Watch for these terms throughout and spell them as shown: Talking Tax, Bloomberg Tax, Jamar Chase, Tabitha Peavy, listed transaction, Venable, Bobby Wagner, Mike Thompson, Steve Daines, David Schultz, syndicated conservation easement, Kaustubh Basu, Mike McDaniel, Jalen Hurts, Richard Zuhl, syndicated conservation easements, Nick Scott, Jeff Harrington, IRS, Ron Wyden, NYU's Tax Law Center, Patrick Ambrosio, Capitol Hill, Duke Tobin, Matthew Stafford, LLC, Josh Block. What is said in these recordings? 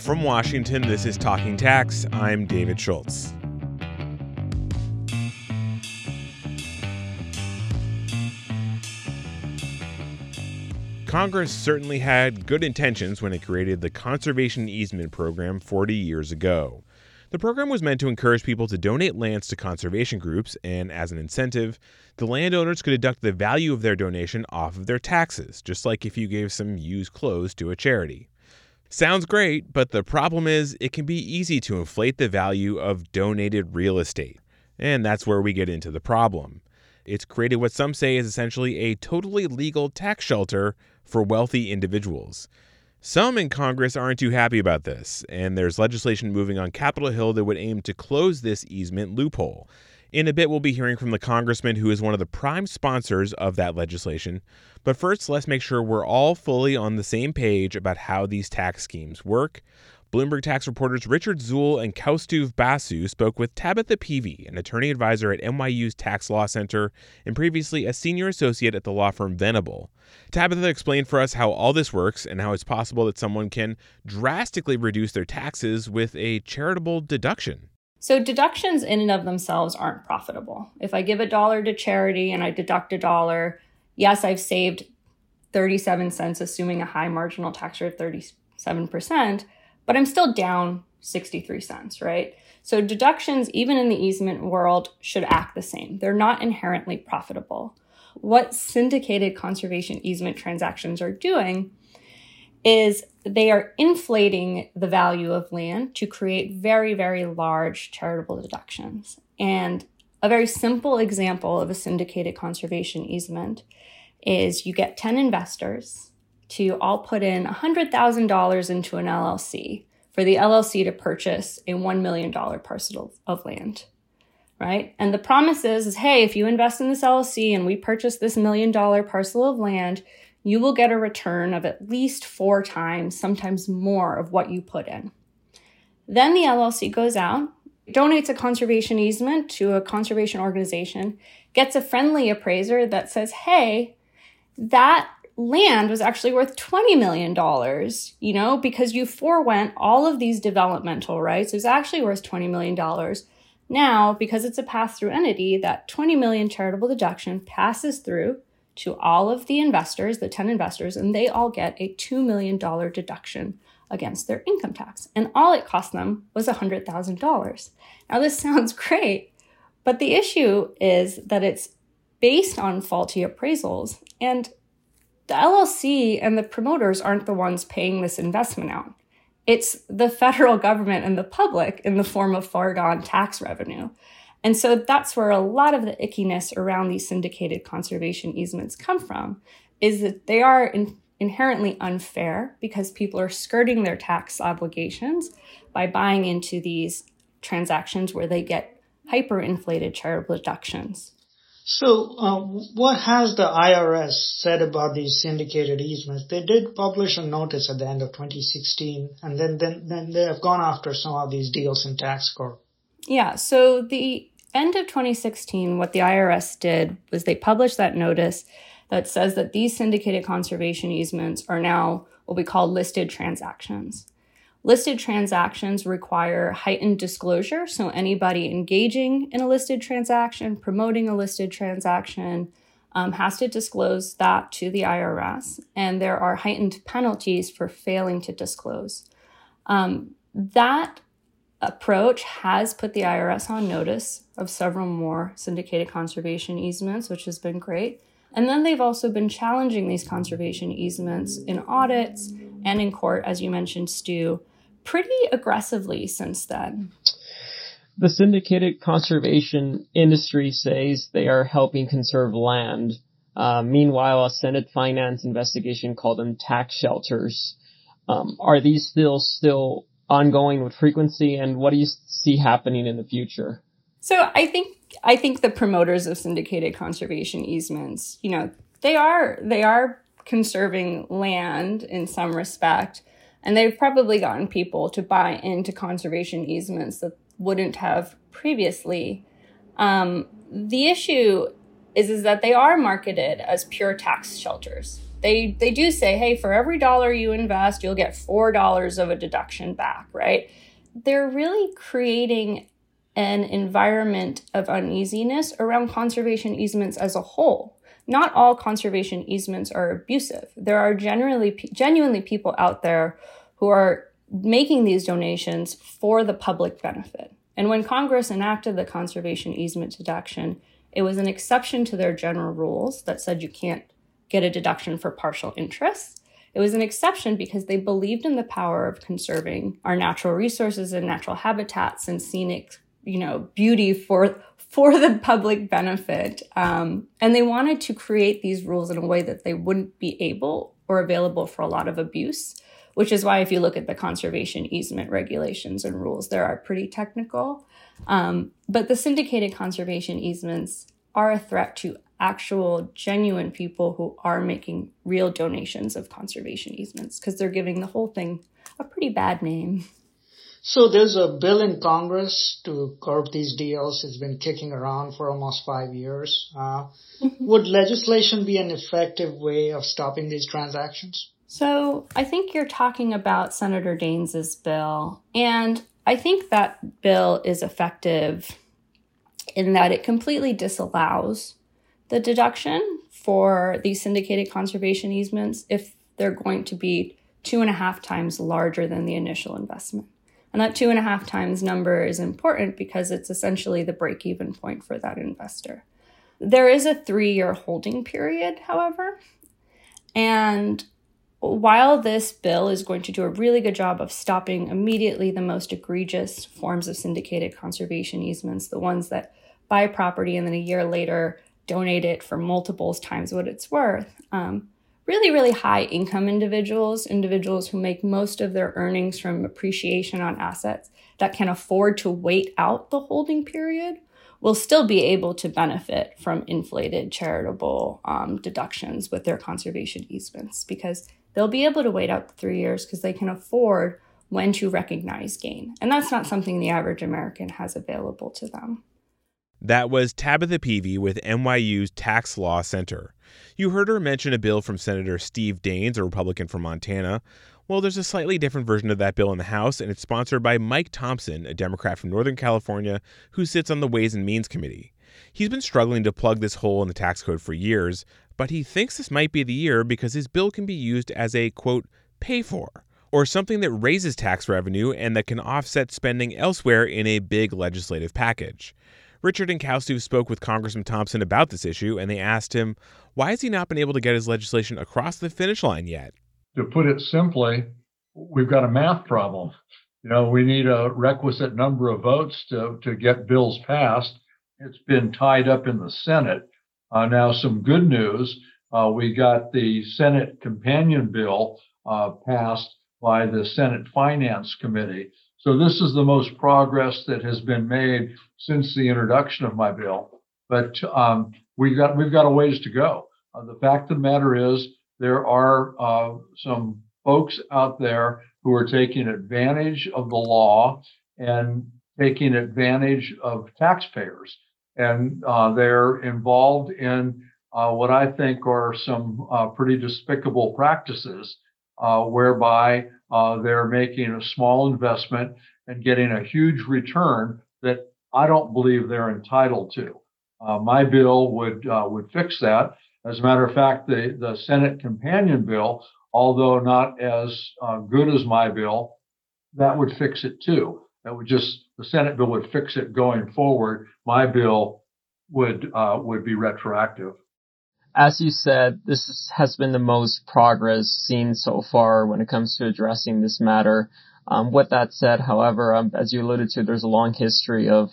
From Washington, this is Talking Tax. I'm David Schultz. Congress certainly had good intentions when it created the Conservation Easement Program 40 years ago. The program was meant to encourage people to donate lands to conservation groups, and as an incentive, the landowners could deduct the value of their donation off of their taxes, just like if you gave some used clothes to a charity. Sounds great, but the problem is it can be easy to inflate the value of donated real estate, and that's where we get into the problem. It's created what some say is essentially a totally legal tax shelter for wealthy individuals. Some in Congress aren't too happy about this, and there's legislation moving on Capitol Hill that would aim to close this easement loophole. In a bit, we'll be hearing from the congressman who is one of the prime sponsors of that legislation. But first, let's make sure we're all fully on the same page about how these tax schemes work. Bloomberg Tax reporters Richard Zuhl and Kaustubh Basu spoke with Tabitha Peavy, an attorney advisor at NYU's Tax Law Center and previously a senior associate at the law firm Venable. Tabitha explained for us how all this works and how it's possible that someone can drastically reduce their taxes with a charitable deduction. So deductions in and of themselves aren't profitable. If I give $1 to charity and I deduct $1, yes, I've saved 37 cents, assuming a high marginal tax rate of 37%. But I'm still down 63 cents, right? So deductions, even in the easement world, should act the same. They're not inherently profitable. What syndicated conservation easement transactions are doing is they are inflating the value of land to create very, very large charitable deductions. And a very simple example of a syndicated conservation easement is you get 10 investors to all put in $100,000 into an LLC for the LLC to purchase a $1 million parcel of land, right? And the promise is, hey, if you invest in this LLC and we purchase this $1 million parcel of land, you will get a return of at least 4 times, sometimes more of what you put in. Then the LLC goes out, donates a conservation easement to a conservation organization, gets a friendly appraiser that says, hey, that land was actually worth $20 million, you know, because you forewent all of these developmental rights. It was actually worth $20 million. Now, because it's a pass-through entity, that $20 million charitable deduction passes through to all of the investors, the 10 investors, and they all get a $2 million deduction against their income tax. And all it cost them was $100,000. Now, this sounds great, but the issue is that it's based on faulty appraisals, and the LLC and the promoters aren't the ones paying this investment out. It's the federal government and the public in the form of foregone tax revenue. And so that's where a lot of the ickiness around these syndicated conservation easements come from, is that they are inherently unfair because people are skirting their tax obligations by buying into these transactions where they get hyperinflated charitable deductions. So what has the IRS said about these syndicated easements? They did publish a notice at the end of 2016, and then they have gone after some of these deals in tax court. Yeah, so the end of 2016, what the IRS did was they published that notice that says that these syndicated conservation easements are now what we call listed transactions. Listed transactions require heightened disclosure, so anybody engaging in a listed transaction, promoting a listed transaction, has to disclose that to the IRS, and there are heightened penalties for failing to disclose. That approach has put the IRS on notice of several more syndicated conservation easements, which has been great. And then they've also been challenging these conservation easements in audits and in court, as you mentioned, Stu, pretty aggressively since then. The syndicated conservation industry says they are helping conserve land. Meanwhile, a Senate finance investigation called them tax shelters. Are these still ongoing with frequency? And what do you see happening in the future? So I think the promoters of syndicated conservation easements, you know, they are conserving land in some respect, and they've probably gotten people to buy into conservation easements that wouldn't have previously. The issue is that they are marketed as pure tax shelters. They do say, hey, for every dollar you invest, you'll get $4 of a deduction back, right? They're really creating an environment of uneasiness around conservation easements as a whole. Not all conservation easements are abusive. There are genuinely people out there who are making these donations for the public benefit. And when Congress enacted the conservation easement deduction, it was an exception to their general rules that said you can't get a deduction for partial interests. It was an exception because they believed in the power of conserving our natural resources and natural habitats and scenic, beauty for the public benefit. And they wanted to create these rules in a way that they wouldn't be able or available for a lot of abuse, which is why if you look at the conservation easement regulations and rules, they are pretty technical. But the syndicated conservation easements are a threat to actual, genuine people who are making real donations of conservation easements because they're giving the whole thing a pretty bad name. So there's a bill in Congress to curb these deals. It's been kicking around for almost 5 years. Would legislation be an effective way of stopping these transactions? So I think you're talking about Senator Daines' bill, and I think that bill is effective in that it completely disallows the deduction for these syndicated conservation easements if they're going to be 2.5 times larger than the initial investment. And that 2.5 times number is important because it's essentially the break-even point for that investor. There is a 3-year holding period, however. And while this bill is going to do a really good job of stopping immediately the most egregious forms of syndicated conservation easements, the ones that buy property and then a year later donate it for multiples times what it's worth, really, really high income individuals who make most of their earnings from appreciation on assets that can afford to wait out the holding period will still be able to benefit from inflated charitable deductions with their conservation easements because they'll be able to wait out the 3 years because they can afford when to recognize gain. And that's not something the average American has available to them. That was Tabitha Peavy with NYU's Tax Law Center. You heard her mention a bill from Senator Steve Daines, a Republican from Montana. Well, there's a slightly different version of that bill in the House, and it's sponsored by Mike Thompson, a Democrat from Northern California who sits on the Ways and Means Committee. He's been struggling to plug this hole in the tax code for years, but he thinks this might be the year because his bill can be used as a, quote, pay for, or something that raises tax revenue and that can offset spending elsewhere in a big legislative package. Richard and Kaustubh spoke with Congressman Thompson about this issue, and they asked him, why has he not been able to get his legislation across the finish line yet? To put it simply, we've got a math problem. We need a requisite number of votes to get bills passed. It's been tied up in the Senate. Now, some good news. We got the Senate companion bill passed by the Senate Finance Committee. So this is the most progress that has been made since the introduction of my bill. But we've got a ways to go. The fact of the matter is there are some folks out there who are taking advantage of the law and taking advantage of taxpayers. And they're involved in what I think are some pretty despicable practices whereby they're making a small investment and getting a huge return that I don't believe they're entitled to. My bill would fix that. As a matter of fact, the Senate companion bill, although not as good as my bill, that would fix it too. The Senate bill would fix it going forward. My bill would be retroactive. As you said, this has been the most progress seen so far when it comes to addressing this matter. With that said, however, as you alluded to, there's a long history of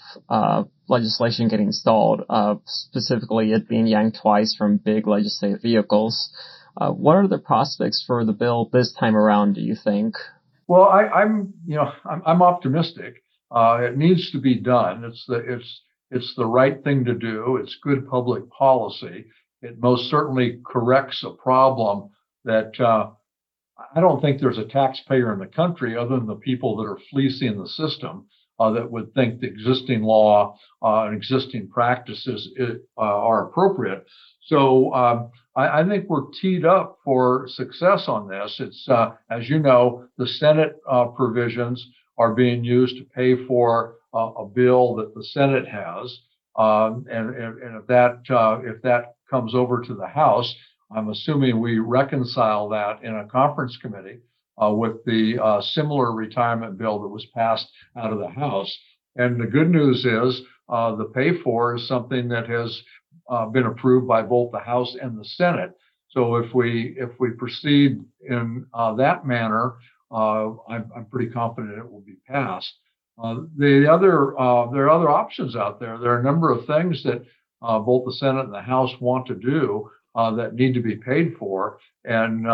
legislation getting stalled, specifically it being yanked twice from big legislative vehicles. What are the prospects for the bill this time around, do you think? Well, I'm optimistic. It needs to be done. It's the right thing to do. It's good public policy. It most certainly corrects a problem that I don't think there's a taxpayer in the country other than the people that are fleecing the system that would think the existing law and existing practices are appropriate. So I think we're teed up for success on this. It's, as you know, the Senate provisions are being used to pay for a bill that the Senate has. And if that comes over to the House, I'm assuming we reconcile that in a conference committee with the similar retirement bill that was passed out of the House. And the good news is the pay for is something that has been approved by both the House and the Senate. So if we proceed in that manner, I'm pretty confident it will be passed. There are other options out there. There are a number of things that both the Senate and the House want to do that need to be paid for. And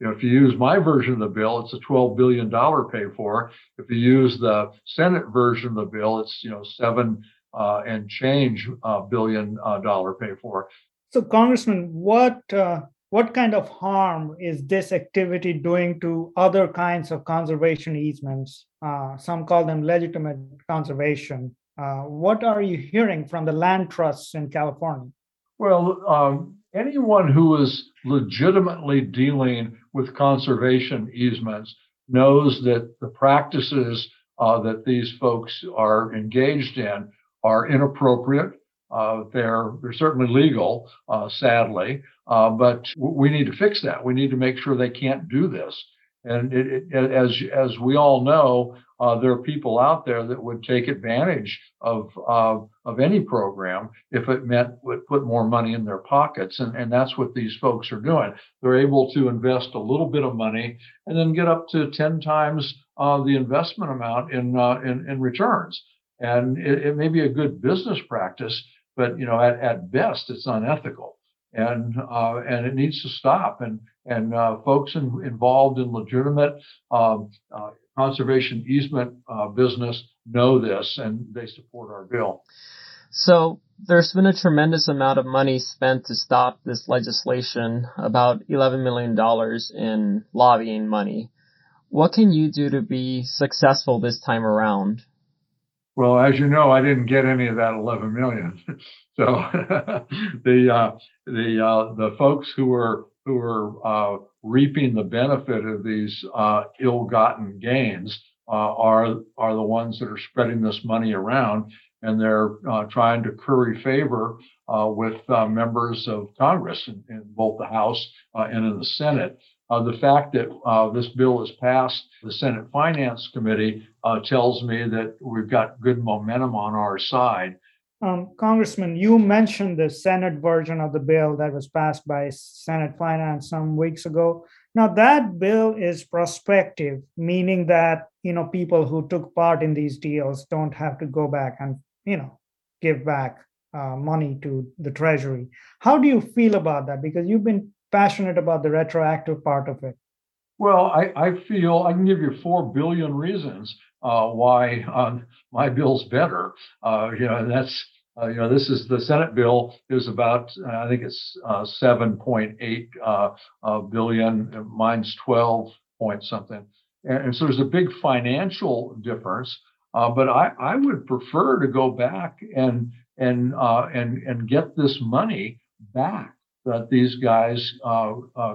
if you use my version of the bill, it's a $12 billion pay for. If you use the Senate version of the bill, it's seven and change billion dollar pay for. So, Congressman, what kind of harm is this activity doing to other kinds of conservation easements? Some call them legitimate conservation. What are you hearing from the land trusts in California? Well, anyone who is legitimately dealing with conservation easements knows that the practices that these folks are engaged in are inappropriate. They're certainly legal, sadly, but we need to fix that. We need to make sure they can't do this. And as we all know, there are people out there that would take advantage of any program if it meant would put more money in their pockets. And that's what these folks are doing. They're able to invest a little bit of money and then get up to 10 times the investment amount in returns. And it may be a good business practice, but at best it's unethical, and it needs to stop. And folks involved in legitimate conservation easement business know this, and they support our bill. So there's been a tremendous amount of money spent to stop this legislation, about $11 million in lobbying money. What can you do to be successful this time around? Well, as you know, I didn't get any of that $11 million. So the folks who are reaping the benefit of these ill-gotten gains are the ones that are spreading this money around, and they're trying to curry favor with members of Congress in both the House and in the Senate. The fact that this bill has passed the Senate Finance Committee tells me that we've got good momentum on our side. Congressman, you mentioned the Senate version of the bill that was passed by Senate Finance some weeks ago. Now, that bill is prospective, meaning that, people who took part in these deals don't have to go back and, give back money to the Treasury. How do you feel about that? Because you've been passionate about the retroactive part of it. Well, I feel I can give you 4 billion reasons why my bill's better. And that's this is the Senate bill is about I think it's 7.8 billion. Mine's 12 point something, and so there's a big financial difference. But I would prefer to go back and get this money back that these guys got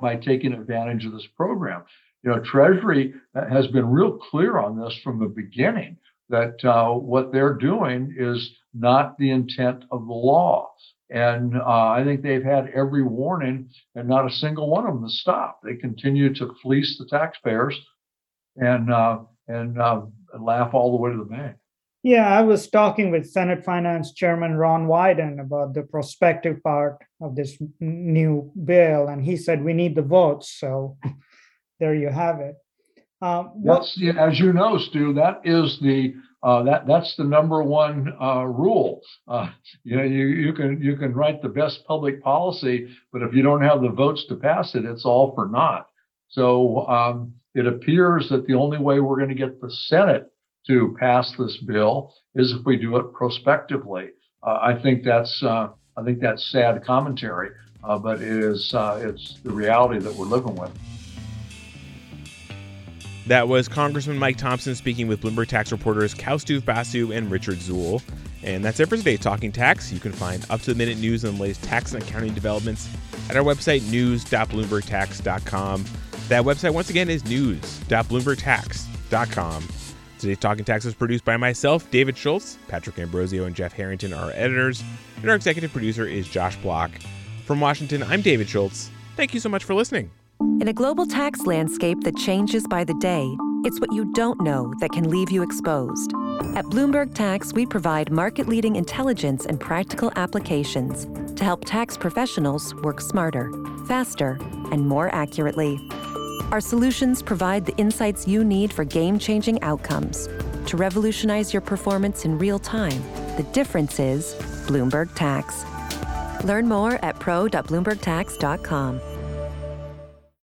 by taking advantage of this program. Treasury has been real clear on this from the beginning that what they're doing is not the intent of the law. And I think they've had every warning and not a single one of them has stopped. They continue to fleece the taxpayers and laugh all the way to the bank. Yeah, I was talking with Senate Finance Chairman Ron Wyden about the prospective part of this new bill, and he said we need the votes. So there you have it. As you know, Stu, that is the that's the number one rule. You can write the best public policy, but if you don't have the votes to pass it, it's all for naught. So it appears that the only way we're going to get the Senate to pass this bill is if we do it prospectively. I think that's sad commentary, but it is it's the reality that we're living with. That was Congressman Mike Thompson speaking with Bloomberg Tax reporters Kaustubh Basu and Richard Zuhl. And that's it for today, Talking Tax. You can find up-to-the-minute news and the latest tax and accounting developments at our website, news.bloombergtax.com. That website, once again, is news.bloombergtax.com. Today's Talking Tax is produced by myself, David Schultz. Patrick Ambrosio and Jeff Harrington are our editors, and our executive producer is Josh Block. From Washington, I'm David Schultz. Thank you so much for listening. In a global tax landscape that changes by the day, it's what you don't know that can leave you exposed. At Bloomberg Tax, we provide market-leading intelligence and practical applications to help tax professionals work smarter, faster, and more accurately. Our solutions provide the insights you need for game-changing outcomes. To revolutionize your performance in real time, the difference is Bloomberg Tax. Learn more at pro.bloombergtax.com.